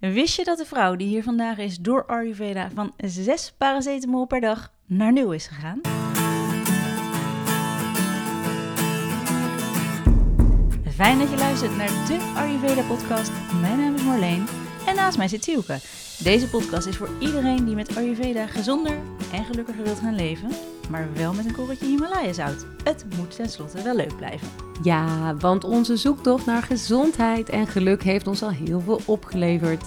Wist je dat de vrouw die hier vandaag is door Ayurveda van 6 paracetamol per dag naar 0 is gegaan? Fijn dat je luistert naar de Ayurveda podcast. Mijn naam is Marleen en naast mij zit Tioeke. Deze podcast is voor iedereen die met Ayurveda gezonder en gelukkiger wilt gaan leven, maar wel met een korreltje Himalaya-zout. Het moet tenslotte wel leuk blijven. Ja, want onze zoektocht naar gezondheid en geluk heeft ons al heel veel opgeleverd.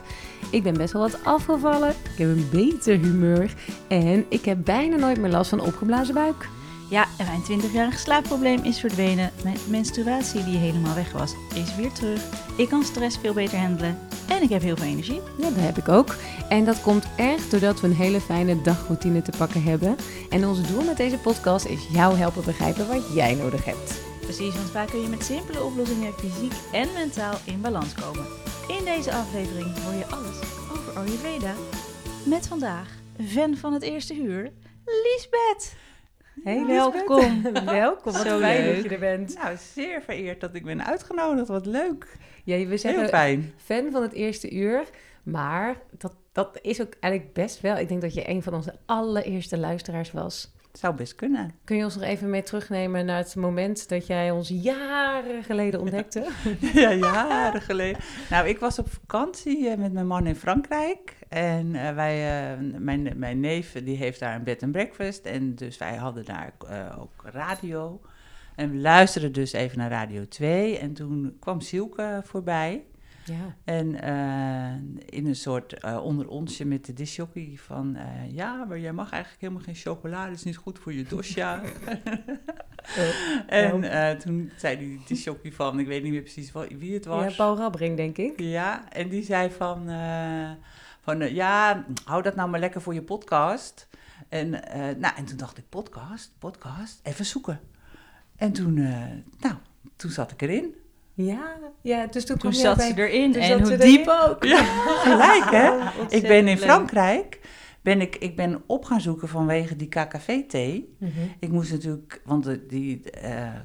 Ik ben best wel wat afgevallen, ik heb een beter humeur en ik heb bijna nooit meer last van opgeblazen buik. Ja, en mijn 20-jarig slaapprobleem is verdwenen. Mijn menstruatie die helemaal weg was, is weer terug. Ik kan stress veel beter handelen. En ik heb heel veel energie. Ja, dat heb ik ook. En dat komt echt doordat we een hele fijne dagroutine te pakken hebben. En ons doel met deze podcast is jou helpen begrijpen wat jij nodig hebt. Precies, want vaak kun je met simpele oplossingen fysiek en mentaal in balans komen. In deze aflevering hoor je alles over Ayurveda. Met vandaag, fan van het eerste uur, Liesbeth. Hey, welkom. Welkom, wat fijn dat je er bent. Nou, zeer vereerd dat ik ben uitgenodigd. Wat leuk. Ja, we zijn heel fijn. Fan van het eerste uur, maar dat is ook eigenlijk best wel. Ik denk dat je een van onze allereerste luisteraars was. Zou best kunnen. Kun je ons nog even mee terugnemen naar het moment dat jij ons jaren geleden ontdekte? Ja, jaren geleden. Nou, ik was op vakantie met mijn man in Frankrijk. En mijn neef die heeft daar een bed and breakfast. En dus wij hadden daar ook radio. En we luisterden dus even naar Radio 2. En toen kwam Silke voorbij. Ja. En in een soort onderonsje met de disjockey van... ja, maar jij mag eigenlijk helemaal geen chocolade, dat is niet goed voor je dosha. En toen zei die disjockey van, ik weet niet meer precies wie het was. Ja, Paul Rabring, denk ik. Ja, en die zei van ja, hou dat nou maar lekker voor je podcast. En, nou, en toen dacht ik, podcast, even zoeken. En toen, toen zat ik erin. Ja, dus toen zat bij, ze erin en hoe diep ook. Ja, gelijk hè. Ik ben in Frankrijk, ik ben op gaan zoeken vanwege die KKVT. Mm-hmm. Ik moest natuurlijk, want die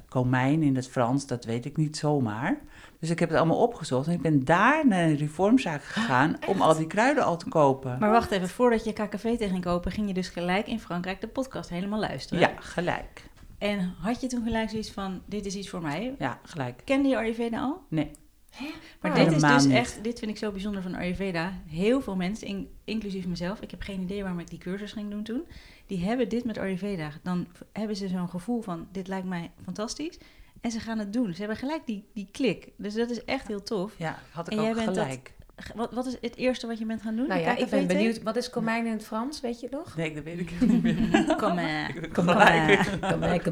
komijn in het Frans, dat weet ik niet zomaar. Dus ik heb het allemaal opgezocht en ik ben daar naar een reformzaak gegaan om al die kruiden al te kopen. Maar wacht even, voordat je KKVT ging kopen, ging je dus gelijk in Frankrijk de podcast helemaal luisteren. Ja, gelijk. En had je toen gelijk zoiets van, dit is iets voor mij? Ja, gelijk. Kende je Ayurveda al? Nee. Hè? Maar dit is dus echt, dit vind ik zo bijzonder van Ayurveda. Heel veel mensen, inclusief mezelf, ik heb geen idee waarom ik die cursus ging doen toen. Die hebben dit met Ayurveda. Dan hebben ze zo'n gevoel van, dit lijkt mij fantastisch. En ze gaan het doen. Ze hebben gelijk die klik. Dus dat is echt heel tof. Ja, had ik ook gelijk. Wat is het eerste wat je bent gaan doen? Nou ja, ik ben benieuwd. Wat is komijn in het Frans? Weet je nog? Nee, dat weet ik niet meer.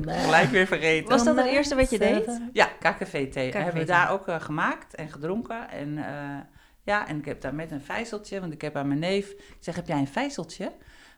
Gelijk weer vergeten. Was dat het eerste wat je deed? Ja, KKVT. Hebben we daar ook gemaakt en gedronken. En en ik heb daar met een vijzeltje. Want ik heb aan mijn neef... Ik zeg, heb jij een vijzeltje?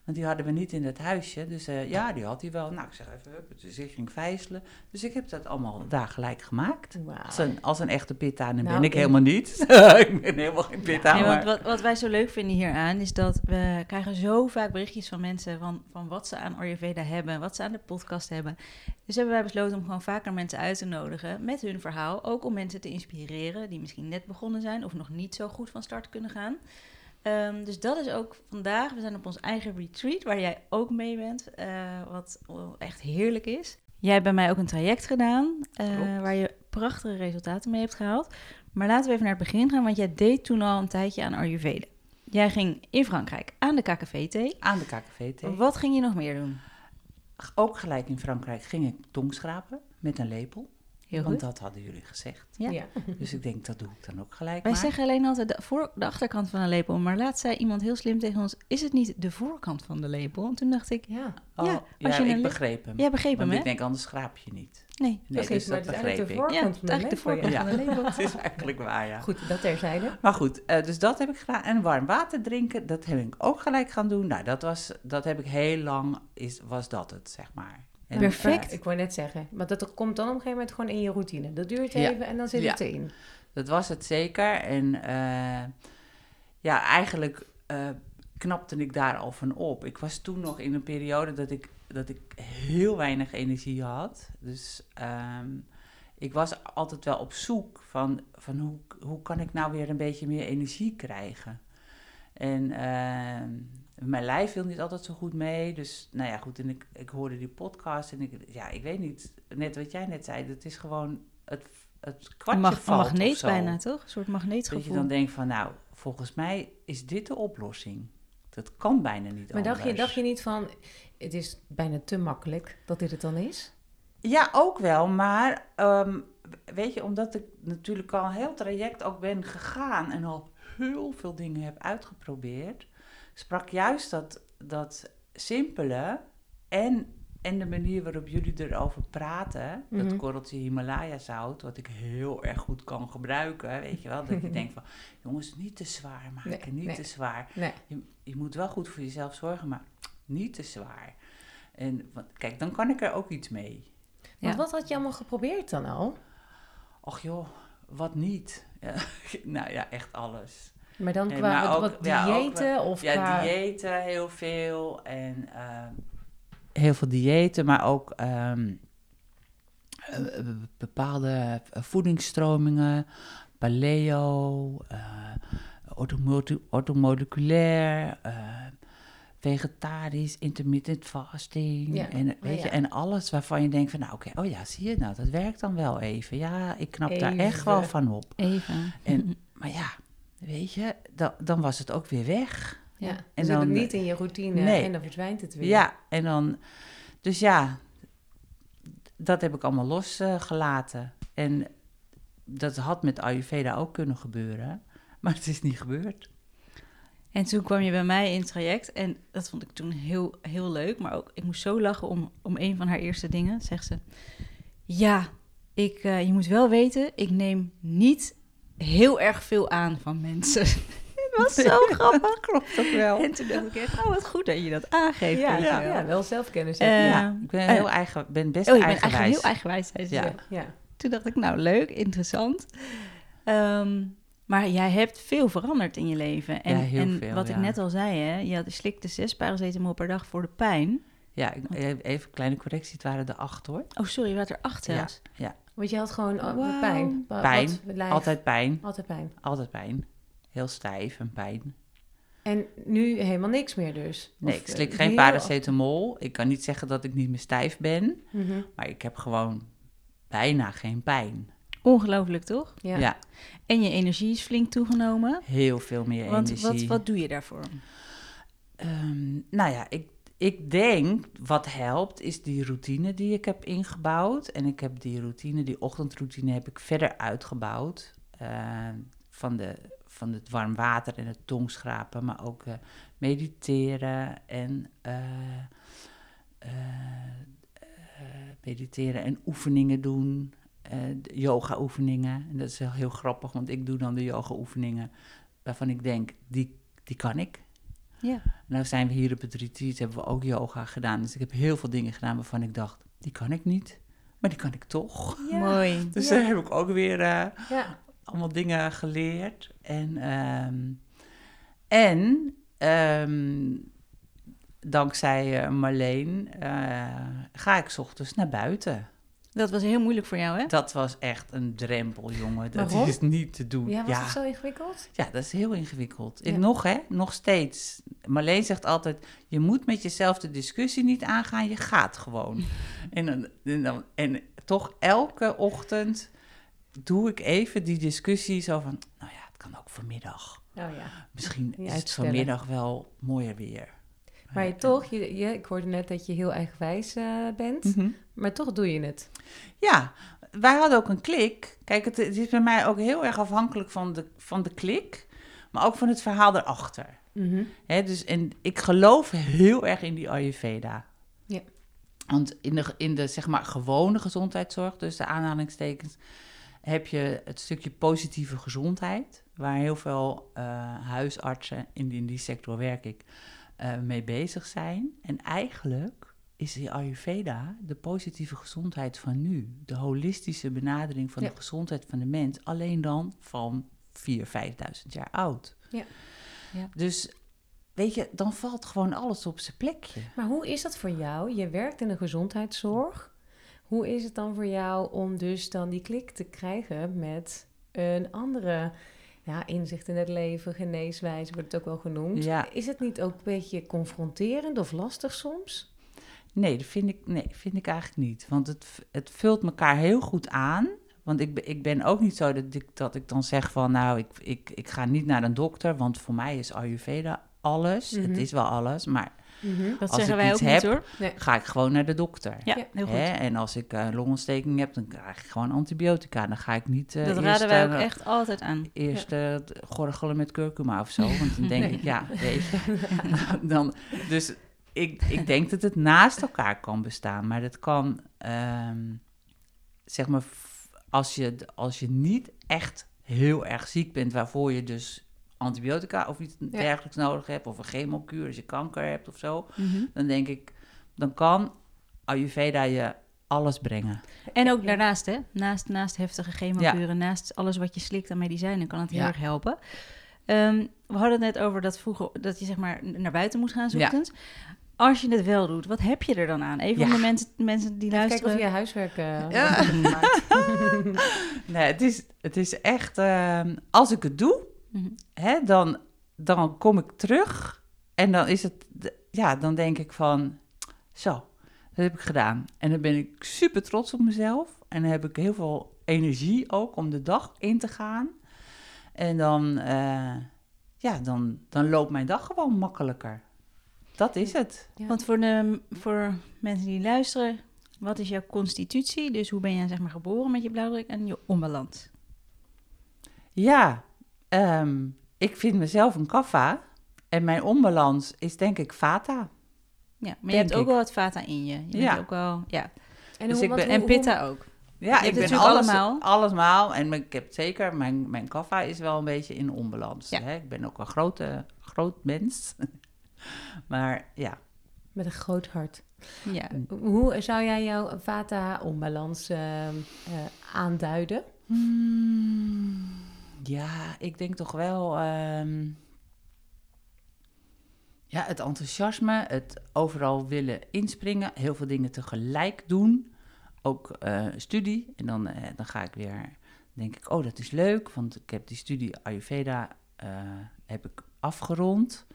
Want die hadden we niet in het huisje. Dus die had hij wel. Nou, ik zeg even, dus ik ging vijzelen. Dus ik heb dat allemaal daar gelijk gemaakt. Wow. Als een echte pitta, dan ben ik helemaal niet. Ik ben helemaal geen pitta. Ja, maar... wat wij zo leuk vinden hieraan, is dat we krijgen zo vaak berichtjes van mensen... van wat ze aan Ayurveda hebben, wat ze aan de podcast hebben. Dus hebben wij besloten om gewoon vaker mensen uit te nodigen met hun verhaal. Ook om mensen te inspireren die misschien net begonnen zijn... of nog niet zo goed van start kunnen gaan... dus dat is ook vandaag. We zijn op ons eigen retreat, waar jij ook mee bent, wat echt heerlijk is. Jij hebt bij mij ook een traject gedaan, waar je prachtige resultaten mee hebt gehaald. Maar laten we even naar het begin gaan, want jij deed toen al een tijdje aan Ayurveda. Jij ging in Frankrijk aan de KKVT. Aan de KKVT. Wat ging je nog meer doen? Ook gelijk in Frankrijk ging ik tongschrapen met een lepel. Heel goed. Want dat hadden jullie gezegd. Ja. Dus ik denk, dat doe ik dan ook gelijk. Wij zeggen alleen altijd de achterkant van een lepel. Maar laatst zei iemand heel slim tegen ons... is het niet de voorkant van de lepel? En toen dacht ik... begreep hem. Jij begreep hem, hè? Ik denk, anders schraap je niet. Nee, okay, dus dat begreep ik. Ja, het is eigenlijk de voorkant van de lepel. Dat is eigenlijk waar, ja. Goed, dat terzijde. Maar goed, dus dat heb ik gedaan. En warm water drinken, dat heb ik ook gelijk gaan doen. Nou, dat heb ik heel lang... was dat het, zeg maar. En perfect. Ik wou net zeggen, maar dat komt dan op een gegeven moment gewoon in je routine. Dat duurt even en dan zit het erin. Dat was het zeker. En eigenlijk knapte ik daar al van op. Ik was toen nog in een periode dat ik heel weinig energie had. Dus ik was altijd wel op zoek van hoe kan ik nou weer een beetje meer energie krijgen. En mijn lijf wil niet altijd zo goed mee. Dus nou ja, goed. En ik hoorde die podcast en ik weet niet. Net wat jij net zei, dat is gewoon het kwartje valt een magneet bijna, toch? Een soort magneetgevoel. Dat je dan denkt van, nou, volgens mij is dit de oplossing. Dat kan bijna niet anders. Maar dacht je niet van, het is bijna te makkelijk dat dit het dan is? Ja, ook wel. Maar weet je, omdat ik natuurlijk al een heel traject ook ben gegaan en al heel veel dingen heb uitgeprobeerd, sprak juist dat simpele en de manier waarop jullie erover praten, mm-hmm. Dat korreltje Himalaya zout, wat ik heel erg goed kan gebruiken, weet je wel, dat je denkt van, jongens, niet te zwaar maken, te zwaar. Nee. Je moet wel goed voor jezelf zorgen, maar niet te zwaar. En kijk, dan kan ik er ook iets mee. Want wat had je allemaal geprobeerd dan al? Och joh, wat niet? Ja, nou ja, echt alles. Maar dan ook diëten? Diëten, heel veel. En heel veel diëten, maar ook bepaalde voedingsstromingen. Paleo, orthomoleculair, vegetarisch, intermittent fasting. Ja. En, en alles waarvan je denkt van, nou oké, oh ja, zie je nou, dat werkt dan wel even. Ja, ik knap daar echt wel van op. Even. Maar ja, weet je, dan was het ook weer weg. Ja, en dus dan niet in je routine en dan verdwijnt het weer. Ja, en dan, dus ja, dat heb ik allemaal losgelaten. En dat had met Ayurveda ook kunnen gebeuren, maar het is niet gebeurd. En toen kwam je bij mij in het traject en dat vond ik toen heel, heel leuk. Maar ook, ik moest zo lachen om een van haar eerste dingen, zegt ze. Ja, je moet wel weten, ik neem niet heel erg veel aan van mensen. Het was zo grappig. Klopt ook wel. En toen dacht ik echt, wat goed dat je dat aangeeft. Ja, wel zelfkennis. Ik ben heel eigenwijs. Heel eigenwijs, zei ze. Ja. Toen dacht ik, nou leuk, interessant. Maar jij hebt veel veranderd in je leven. En, heel veel, wat ik net al zei, hè, je slikte 6 paracetamol per dag voor de pijn. Ja, even kleine correctie, het waren er 8 hoor. Oh, sorry, het waren er 8 zelfs. Ja. Want je had gewoon pijn. Altijd pijn. Altijd pijn. Heel stijf en pijn. En nu helemaal niks meer dus? Nee, ik slik geen paracetamol. Ik kan niet zeggen dat ik niet meer stijf ben. Mm-hmm. Maar ik heb gewoon bijna geen pijn. Ongelooflijk, toch? Ja. En je energie is flink toegenomen. Heel veel meer energie. Want wat doe je daarvoor? Nou ja, ik denk wat helpt is die routine die ik heb ingebouwd. En ik heb die ochtendroutine heb ik verder uitgebouwd. Van het warm water en het tongschrapen. Maar ook mediteren en oefeningen doen. Yoga-oefeningen. En dat is heel grappig, want ik doe dan de yoga-oefeningen waarvan ik denk, die kan ik. Ja. Nou zijn we hier op het retreat, hebben we ook yoga gedaan. Dus ik heb heel veel dingen gedaan waarvan ik dacht, die kan ik niet, maar die kan ik toch. Ja. Mooi. Dus daar heb ik ook weer allemaal dingen geleerd. En dankzij Marleen ga ik 's ochtends naar buiten. Dat was heel moeilijk voor jou, hè? Dat was echt een drempel, jongen. Dat is niet te doen. Ja, was het zo ingewikkeld? Ja, dat is heel ingewikkeld. Ja. Nog steeds. Marleen zegt altijd, je moet met jezelf de discussie niet aangaan. Je gaat gewoon. En toch elke ochtend doe ik even die discussie zo van, nou ja, het kan ook vanmiddag. Nou ja. Misschien is het vanmiddag wel mooier weer. Maar ik hoorde net dat je heel eigenwijs bent, mm-hmm. Maar toch doe je het. Ja, wij hadden ook een klik. Kijk, het is bij mij ook heel erg afhankelijk van de klik, maar ook van het verhaal erachter. Mm-hmm. En ik geloof heel erg in die Ayurveda. Ja. Want in de zeg maar gewone gezondheidszorg, dus de aanhalingstekens, heb je het stukje positieve gezondheid, waar heel veel huisartsen, in die sector werk ik, mee bezig zijn. En eigenlijk is de Ayurveda de positieve gezondheid van nu. De holistische benadering van de gezondheid van de mens. Alleen dan van 4.000, 5.000 jaar oud. Ja. Ja. Dus weet je, dan valt gewoon alles op zijn plekje. Maar hoe is dat voor jou? Je werkt in de gezondheidszorg. Hoe is het dan voor jou om dus dan die klik te krijgen met een andere inzicht in het leven, geneeswijze wordt het ook wel genoemd. Ja. Is het niet ook een beetje confronterend of lastig soms? Nee, dat vind ik eigenlijk niet. Want het vult elkaar heel goed aan. Want ik ben ook niet zo dat ik dan zeg van ik ga niet naar een dokter. Want voor mij is Ayurveda alles. Mm-hmm. Het is wel alles, maar... Mm-hmm. Dat als zeggen ik wij iets ook heb, niet, hoor. Nee. Ga ik gewoon naar de dokter. Ja, heel goed. En als ik een longontsteking heb, dan krijg ik gewoon antibiotica. Dan ga ik niet... dat raden wij ook echt altijd aan. Eerst gorgelen met kurkuma of zo. Want dan denk ik, weet je. Dan, dus ik denk dat het naast elkaar kan bestaan. Maar dat kan, zeg maar, als je niet echt heel erg ziek bent, waarvoor je dus antibiotica of iets dergelijks nodig hebt, of een chemokuur als je kanker hebt of zo, dan denk ik, dan kan Ayurveda je alles brengen. En ook daarnaast, hè? Naast heftige chemokuren, naast alles wat je slikt aan medicijnen, kan het heel erg helpen. We hadden het net over dat vroeger, dat je zeg maar naar buiten moest gaan 's ochtends. Ja. Als je het wel doet, wat heb je er dan aan? Even om de mensen die luisteren... Kijk of je huiswerk maakt. Nee, het is echt... als ik het doe, hè, dan kom ik terug en dan is het... Ja, dan denk ik van... Zo, dat heb ik gedaan. En dan ben ik super trots op mezelf. En dan heb ik heel veel energie ook om de dag in te gaan. En dan... dan loopt mijn dag gewoon makkelijker. Dat is het. Ja. Want voor mensen die luisteren, wat is jouw constitutie? Dus hoe ben jij zeg maar geboren met je blauwdruk en je onbalans? Ja, ik vind mezelf een kaffa en mijn onbalans is denk ik vata. Ja, maar je hebt ook wel wat vata in je. Je bent ook wel, En, dus en pitta ook. Ja, ik ben allemaal. En ik heb zeker, mijn kaffa is wel een beetje in onbalans. Ja. Hè? Ik ben ook een groot mens. Maar ja. Met een groot hart. Ja. Hoe zou jij jouw vata-onbalans aanduiden? Ja, ik denk toch wel... het enthousiasme, het overal willen inspringen, heel veel dingen tegelijk doen. Ook studie. En dan ga ik weer, denk ik, oh dat is leuk, want ik heb die studie Ayurveda heb ik afgerond.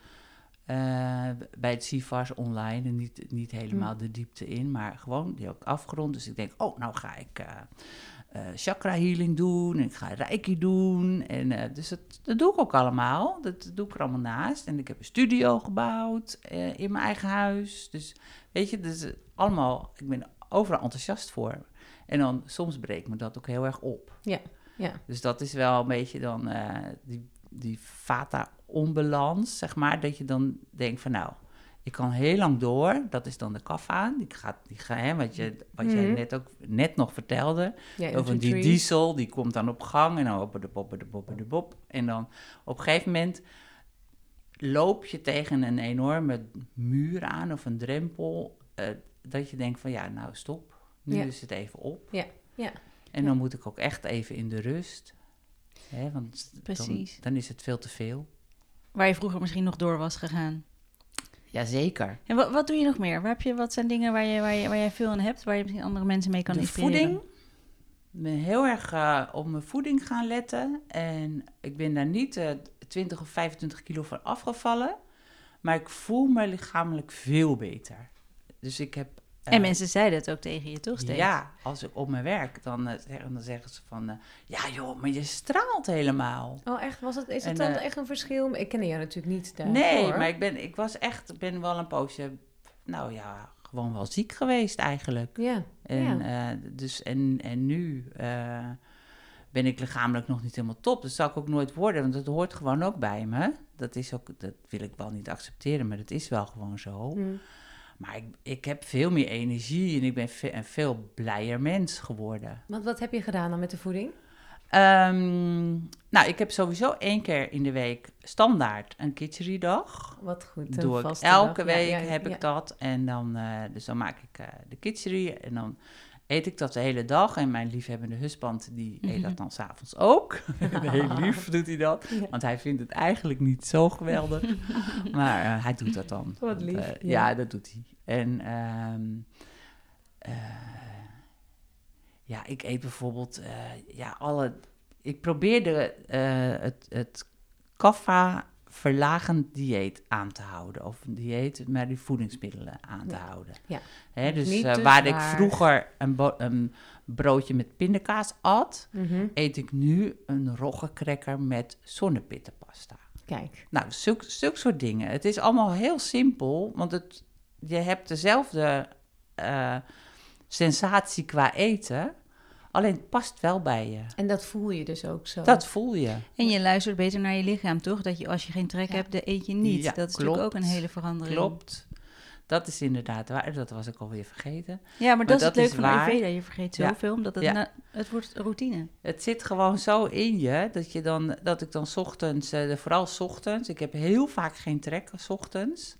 Bij het Cifars online en niet helemaal de diepte in, maar gewoon die ook afgerond. Dus ik denk, oh, nou ga ik chakra healing doen en ik ga reiki doen. En, dus dat doe ik ook allemaal. Dat doe ik er allemaal naast. En ik heb een studio gebouwd in mijn eigen huis. Dus weet je, dus allemaal, ik ben overal enthousiast voor. En dan soms breekt me dat ook heel erg op. Ja, ja. Dus dat is wel een beetje dan die vata onbalans, zeg maar, dat je dan denkt van nou, ik kan heel lang door, dat is dan de kaffa, die gaat, wat jij net nog vertelde, over die diesel, die komt dan op gang en dan op en dan op een gegeven moment loop je tegen een enorme muur aan of een drempel, dat je denkt van ja, nou stop, nu is het even op. Ja. Ja. En dan moet ik ook echt even in de rust, hè, want dan is het veel te veel. Waar je vroeger misschien nog door was gegaan. Jazeker. En wat doe je nog meer? Wat zijn dingen waar jij veel aan hebt, waar je misschien andere mensen mee kan inspireren? Voeding. Ik ben heel erg op mijn voeding gaan letten. En ik ben daar niet 20 of 25 kilo van afgevallen. Maar ik voel me lichamelijk veel beter. Dus ik heb... en mensen zeiden het ook tegen je, toch steeds? Ja, als ik op mijn werk, dan zeggen ze van... ja joh, maar je straalt helemaal. Oh echt, is het dan echt een verschil? Ik ken jou natuurlijk niet daarvoor. Nee, maar ik ben wel een poosje... Nou ja, gewoon wel ziek geweest eigenlijk. Ja. En nu ben ik lichamelijk nog niet helemaal top. Dat zal ik ook nooit worden, want dat hoort gewoon ook bij me. Dat wil ik wel niet accepteren, maar dat is wel gewoon zo. Mm. Maar ik heb veel meer energie en ik ben een veel blijer mens geworden. Want wat heb je gedaan dan met de voeding? Ik heb sowieso 1 keer in de week standaard een kitcherie dag. Wat goed. Doe ik elke dag. Week heb ik dat. En dan, dus dan maak ik de kitcherie en dan eet ik dat de hele dag. En mijn liefhebbende husband, die eet dat dan 's avonds ook. Heel lief doet hij dat. Ja. Want hij vindt het eigenlijk niet zo geweldig. Maar hij doet dat dan. Wat lief. Dat doet hij. En Ja, ik eet bijvoorbeeld ik probeerde het kaffa verlagend dieet aan te houden. Of een dieet met die voedingsmiddelen aan te houden. Ja. Hè, dus waar ik vroeger een broodje met pindakaas at, eet ik nu een roggencracker met zonnepittenpasta. Kijk. Nou, zulke soort dingen. Het is allemaal heel simpel, want je hebt dezelfde sensatie qua eten. Alleen het past wel bij je. En dat voel je dus ook zo. Dat voel je. En je luistert beter naar je lichaam, toch? Dat je als je geen trek hebt, dan eet je niet. Ja, dat is natuurlijk ook een hele verandering. Klopt. Dat is inderdaad waar. Dat was ik alweer vergeten. Ja, maar dat is het leuke van Ayurveda. Je vergeet zoveel, omdat het wordt routine. Het zit gewoon zo in je, dat ik dan 's ochtends, vooral 's ochtends... Ik heb heel vaak geen trek 's ochtends.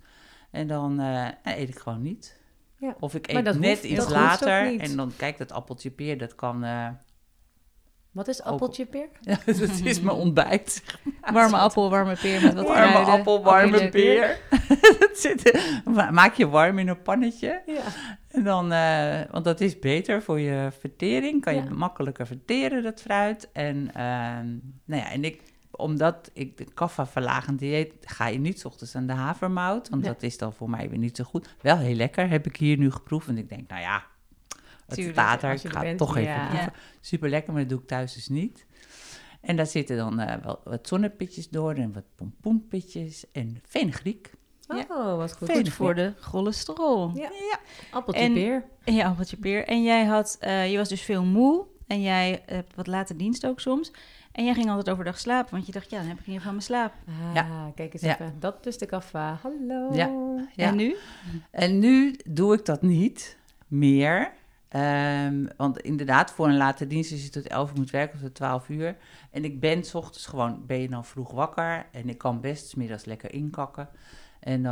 En dan eet ik gewoon niet. Ja. Of ik eet net iets later en dan kijk dat appeltje peer, dat kan... Wat is appeltje peer? Ja, dat is mijn ontbijt. Warme appel, warme peer met wat kruiden. Warme appel, warme peer. Maak je warm in een pannetje. Ja. En dan, want dat is beter voor je vertering. Kan je makkelijker verteren, dat fruit. En, omdat ik de kaffa verlagend dieet, ga je niet 's ochtends aan de havermout. Want dat is dan voor mij weer niet zo goed. Wel heel lekker, heb ik hier nu geproefd. En ik denk, het staat er, ik ga het toch even proeven. Super lekker, maar dat doe ik thuis dus niet. En daar zitten dan wel wat zonnepitjes door en wat pompoenpitjes en fenugreek. Oh, wat goed. Goed voor de cholesterol. Ja. Appeltje peer. Ja, appeltje peer. En jij je was dus veel moe en jij hebt wat late dienst ook soms. En jij ging altijd overdag slapen, want je dacht, dan heb ik in ieder geval mijn slaap. Kijk eens even. Dat dus de kaffa. Hallo. Ja. En nu? En nu doe ik dat niet meer. Want inderdaad, voor een late dienst is het tot 11 uur moet werken of tot 12 uur. En ik ben 's ochtends ben je dan vroeg wakker. En ik kan best 's middags lekker inkakken. En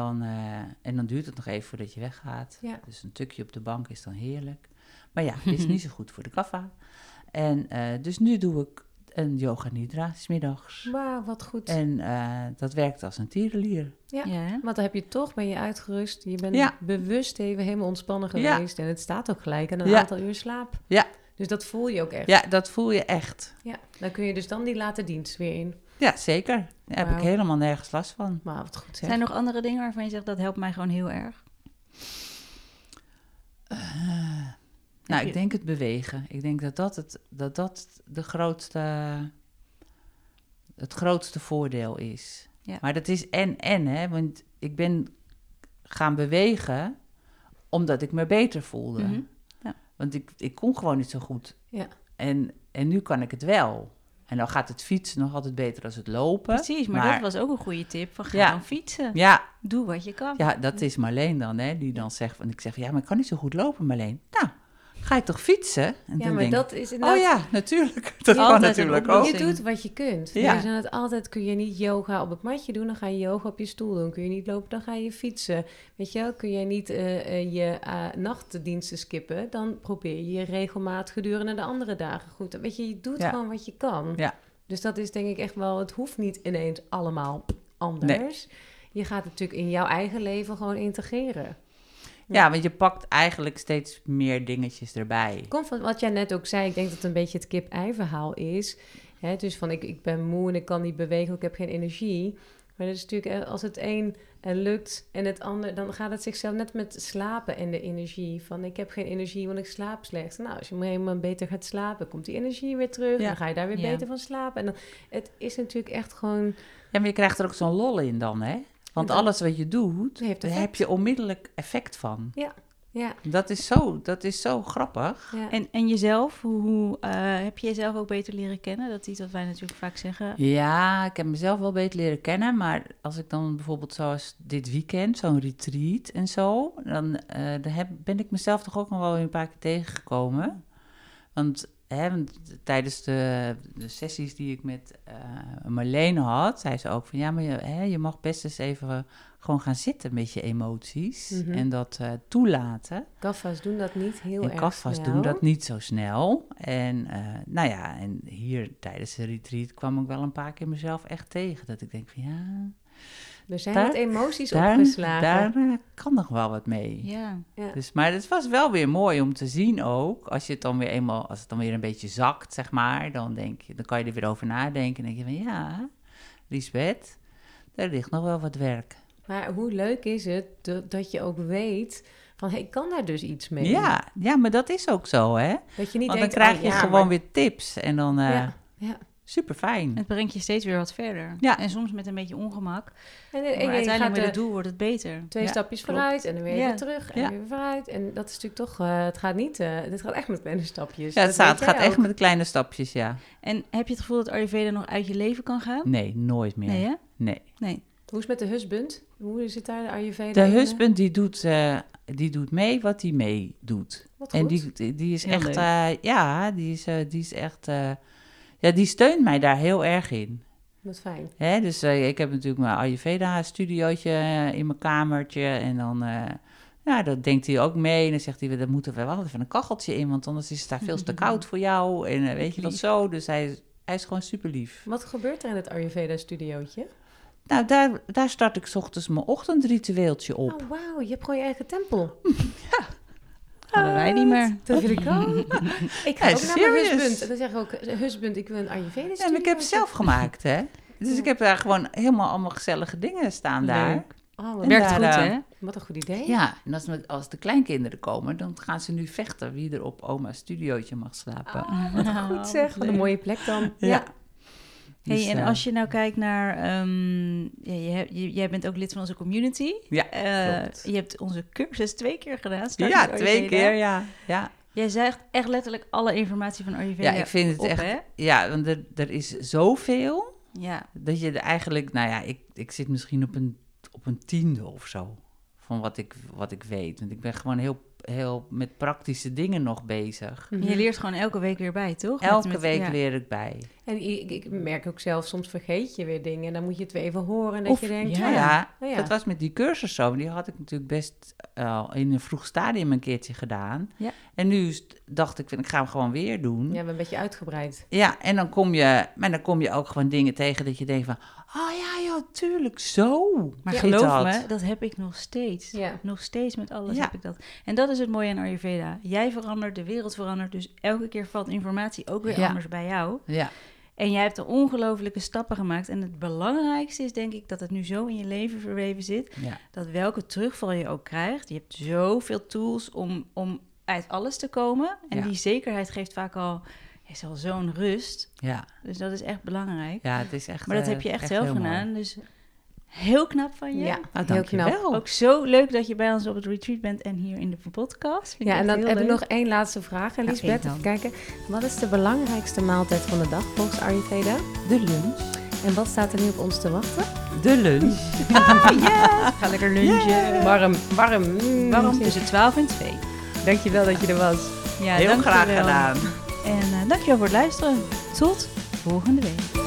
dan duurt het nog even voordat je weggaat. Ja. Dus een tukje op de bank is dan heerlijk. Maar ja, het is niet zo goed voor de kaffa. En dus nu doe ik een yoga nidra 's middags. Wauw, wat goed. En dat werkt als een tierenlier. Ja, want dan ben je uitgerust. Je bent bewust even helemaal ontspannen geweest. En het staat ook gelijk aan een aantal uur slaap. Ja. Dus dat voel je ook echt. Ja, dat voel je echt. Ja, dan kun je dus dan die late dienst weer in. Ja, zeker. Daar heb ik helemaal nergens last van. Maar wat goed zeg. Zijn er nog andere dingen waarvan je zegt, dat helpt mij gewoon heel erg? Ik denk het bewegen. Ik denk dat het grootste voordeel is. Ja. Maar dat is hè. Want ik ben gaan bewegen omdat ik me beter voelde. Mm-hmm. Ja. Want ik kon gewoon niet zo goed. Ja. En nu kan ik het wel. En dan gaat het fietsen nog altijd beter dan het lopen. Precies, maar dat was ook een goede tip. Van ga dan fietsen. Ja. Doe wat je kan. Ja, dat is Marleen dan, hè. Die dan zegt, want ik zeg, maar ik kan niet zo goed lopen, Marleen. Nou, ga je toch fietsen? En ja, maar dat is inderdaad... Oh ja, natuurlijk. Dat kan natuurlijk ook. Je doet wat je kunt. Ja. Dus altijd kun je niet yoga op het matje doen, dan ga je yoga op je stoel doen. Kun je niet lopen, dan ga je fietsen. Weet je wel, kun je niet nachtdiensten skippen, dan probeer je regelmaat gedurende de andere dagen goed. Weet je doet gewoon wat je kan. Ja. Dus dat is denk ik echt wel, het hoeft niet ineens allemaal anders. Nee. Je gaat het natuurlijk in jouw eigen leven gewoon integreren. Ja, want je pakt eigenlijk steeds meer dingetjes erbij. Komt van wat jij net ook zei. Ik denk dat het een beetje het kip-ei verhaal is. Hè, dus van ik ben moe en ik kan niet bewegen. Ik heb geen energie. Maar dat is natuurlijk als het een lukt en het ander... dan gaat het zichzelf net met slapen en de energie. Van ik heb geen energie, want ik slaap slecht. Nou, als je maar helemaal beter gaat slapen... komt die energie weer terug. Ja. Dan ga je daar weer beter van slapen. En dan, het is natuurlijk echt gewoon... Ja, maar je krijgt er ook zo'n lol in dan, hè? Want alles wat je doet, daar heb je onmiddellijk effect van. Ja. Dat is zo grappig. Ja. En jezelf, hoe heb je jezelf ook beter leren kennen? Dat is iets wat wij natuurlijk vaak zeggen. Ja, ik heb mezelf wel beter leren kennen. Maar als ik dan bijvoorbeeld zoals dit weekend, zo'n retreat en zo... dan ben ik mezelf toch ook nog wel een paar keer tegengekomen. Want tijdens de sessies die ik met Marleen had, zei ze ook van... ja, maar je mag best eens even gewoon gaan zitten met je emoties en dat toelaten. Kaffa's doen dat niet heel erg snel. Kaffa's doen dat niet zo snel. En en hier tijdens de retreat kwam ik wel een paar keer mezelf echt tegen. Dat ik denk van Er zijn wat emoties opgeslagen. Daar kan nog wel wat mee. Ja. Dus, maar het was wel weer mooi om te zien ook. Als je het dan weer eenmaal, als het dan weer een beetje zakt, zeg maar, dan kan je er weer over nadenken. En denk je van ja, Liesbeth, daar ligt nog wel wat werk. Maar hoe leuk is het dat je ook weet van, hey, ik kan daar dus iets mee. Ja, maar dat is ook zo, hè? Dat je niet denkt, dan krijg je gewoon weer tips en dan super fijn. Het brengt je steeds weer wat verder. Ja. En soms met een beetje ongemak. En uiteindelijk met het doel wordt het beter. 2 stapjes vooruit en dan weer terug en weer vooruit. En dat is natuurlijk toch, het gaat niet, het gaat echt met kleine stapjes. Ja, het gaat echt met kleine stapjes, ja. En heb je het gevoel dat Ayurveda nog uit je leven kan gaan? Nee, nooit meer. Nee, hè? Nee. Hoe is het met de husband? Hoe zit daar de Ayurveda? De husband die doet mee wat hij meedoet. Wat goed. En die is echt, die steunt mij daar heel erg in. Wat fijn. Hè? Dus ik heb natuurlijk mijn Ayurveda-studiootje in mijn kamertje. En dan, dat denkt hij ook mee. En dan zegt hij, daar moeten we wel even een kacheltje in. Want anders is het daar veel te koud voor jou. En weet je wat zo. Dus hij is gewoon super lief. Wat gebeurt er in het Ayurveda-studiootje? Nou, daar start ik 's ochtends mijn ochtendritueeltje op. Oh, wauw, je hebt gewoon je eigen tempel. Ja. Hadden wij niet meer. Dat vind ik ook. Ik ga ook naar mijn husband. En dan zeg ik ook, husband, ik wil een Ayurvedisch. Ja, maar ik heb het zelf gemaakt, hè. Dus ik heb daar gewoon helemaal allemaal gezellige dingen staan daar. Oh, wat werkt goed, hè? Wat een goed idee. Ja, en als de kleinkinderen komen, dan gaan ze nu vechten wie er op oma's studiootje mag slapen. Oh, wat goed zeg. Wat een mooie plek dan. Ja. Hey, en als je nou kijkt naar... jij bent ook lid van onze community. Ja, klopt. Je hebt onze cursus 2 keer gedaan. Ja, 2 keer, ja. Jij zuigt echt letterlijk alle informatie van Ayurveda ik vind het op, echt, hè? Ja, want er is zoveel... Ja. Dat je er eigenlijk... Nou ja, ik zit misschien op een 10e of zo... van wat ik weet. Want ik ben gewoon heel met praktische dingen nog bezig. Mm-hmm. Je leert gewoon elke week weer bij, toch? Elke week leer ik bij. En ik merk ook zelf, soms vergeet je weer dingen... en dan moet je het weer even horen en je denkt... Ja, dat was met die cursus zo. Die had ik natuurlijk best in een vroeg stadium een keertje gedaan. Ja. En nu dacht ik ga hem gewoon weer doen. Ja, we hebben een beetje uitgebreid. Ja, en dan kom je ook gewoon dingen tegen dat je denkt van... oh ja, joh, tuurlijk, zo. Maar geloof me, dat heb ik nog steeds. Ja. Nog steeds met alles heb ik dat. En dat is het mooie aan Ayurveda. Jij verandert, de wereld verandert. Dus elke keer valt informatie ook weer anders bij jou. Ja. En jij hebt de ongelofelijke stappen gemaakt. En het belangrijkste is, denk ik, dat het nu zo in je leven verweven zit. Ja. Dat welke terugval je ook krijgt. Je hebt zoveel tools om uit alles te komen. En die zekerheid geeft vaak al... is al zo'n rust. Ja. Dus dat is echt belangrijk. Ja, het is echt. Maar dat heb je echt zelf gedaan. Mooi. Dus heel knap van je. Ja, heel knap. Wel. Ook zo leuk dat je bij ons op het retreat bent en hier in de podcast. Vind en dan heb ik nog 1 laatste vraag, Liesbeth. Even kijken. Wat is de belangrijkste maaltijd van de dag volgens Ayurveda? De lunch. En wat staat er nu op ons te wachten? De lunch. Ah, yes. Ga lekker lunchen. Yeah. Warm. Warm tussen 12 en 2. Dankjewel dat je er was. Ja, heel graag gedaan. En dankjewel voor het luisteren. Tot volgende week.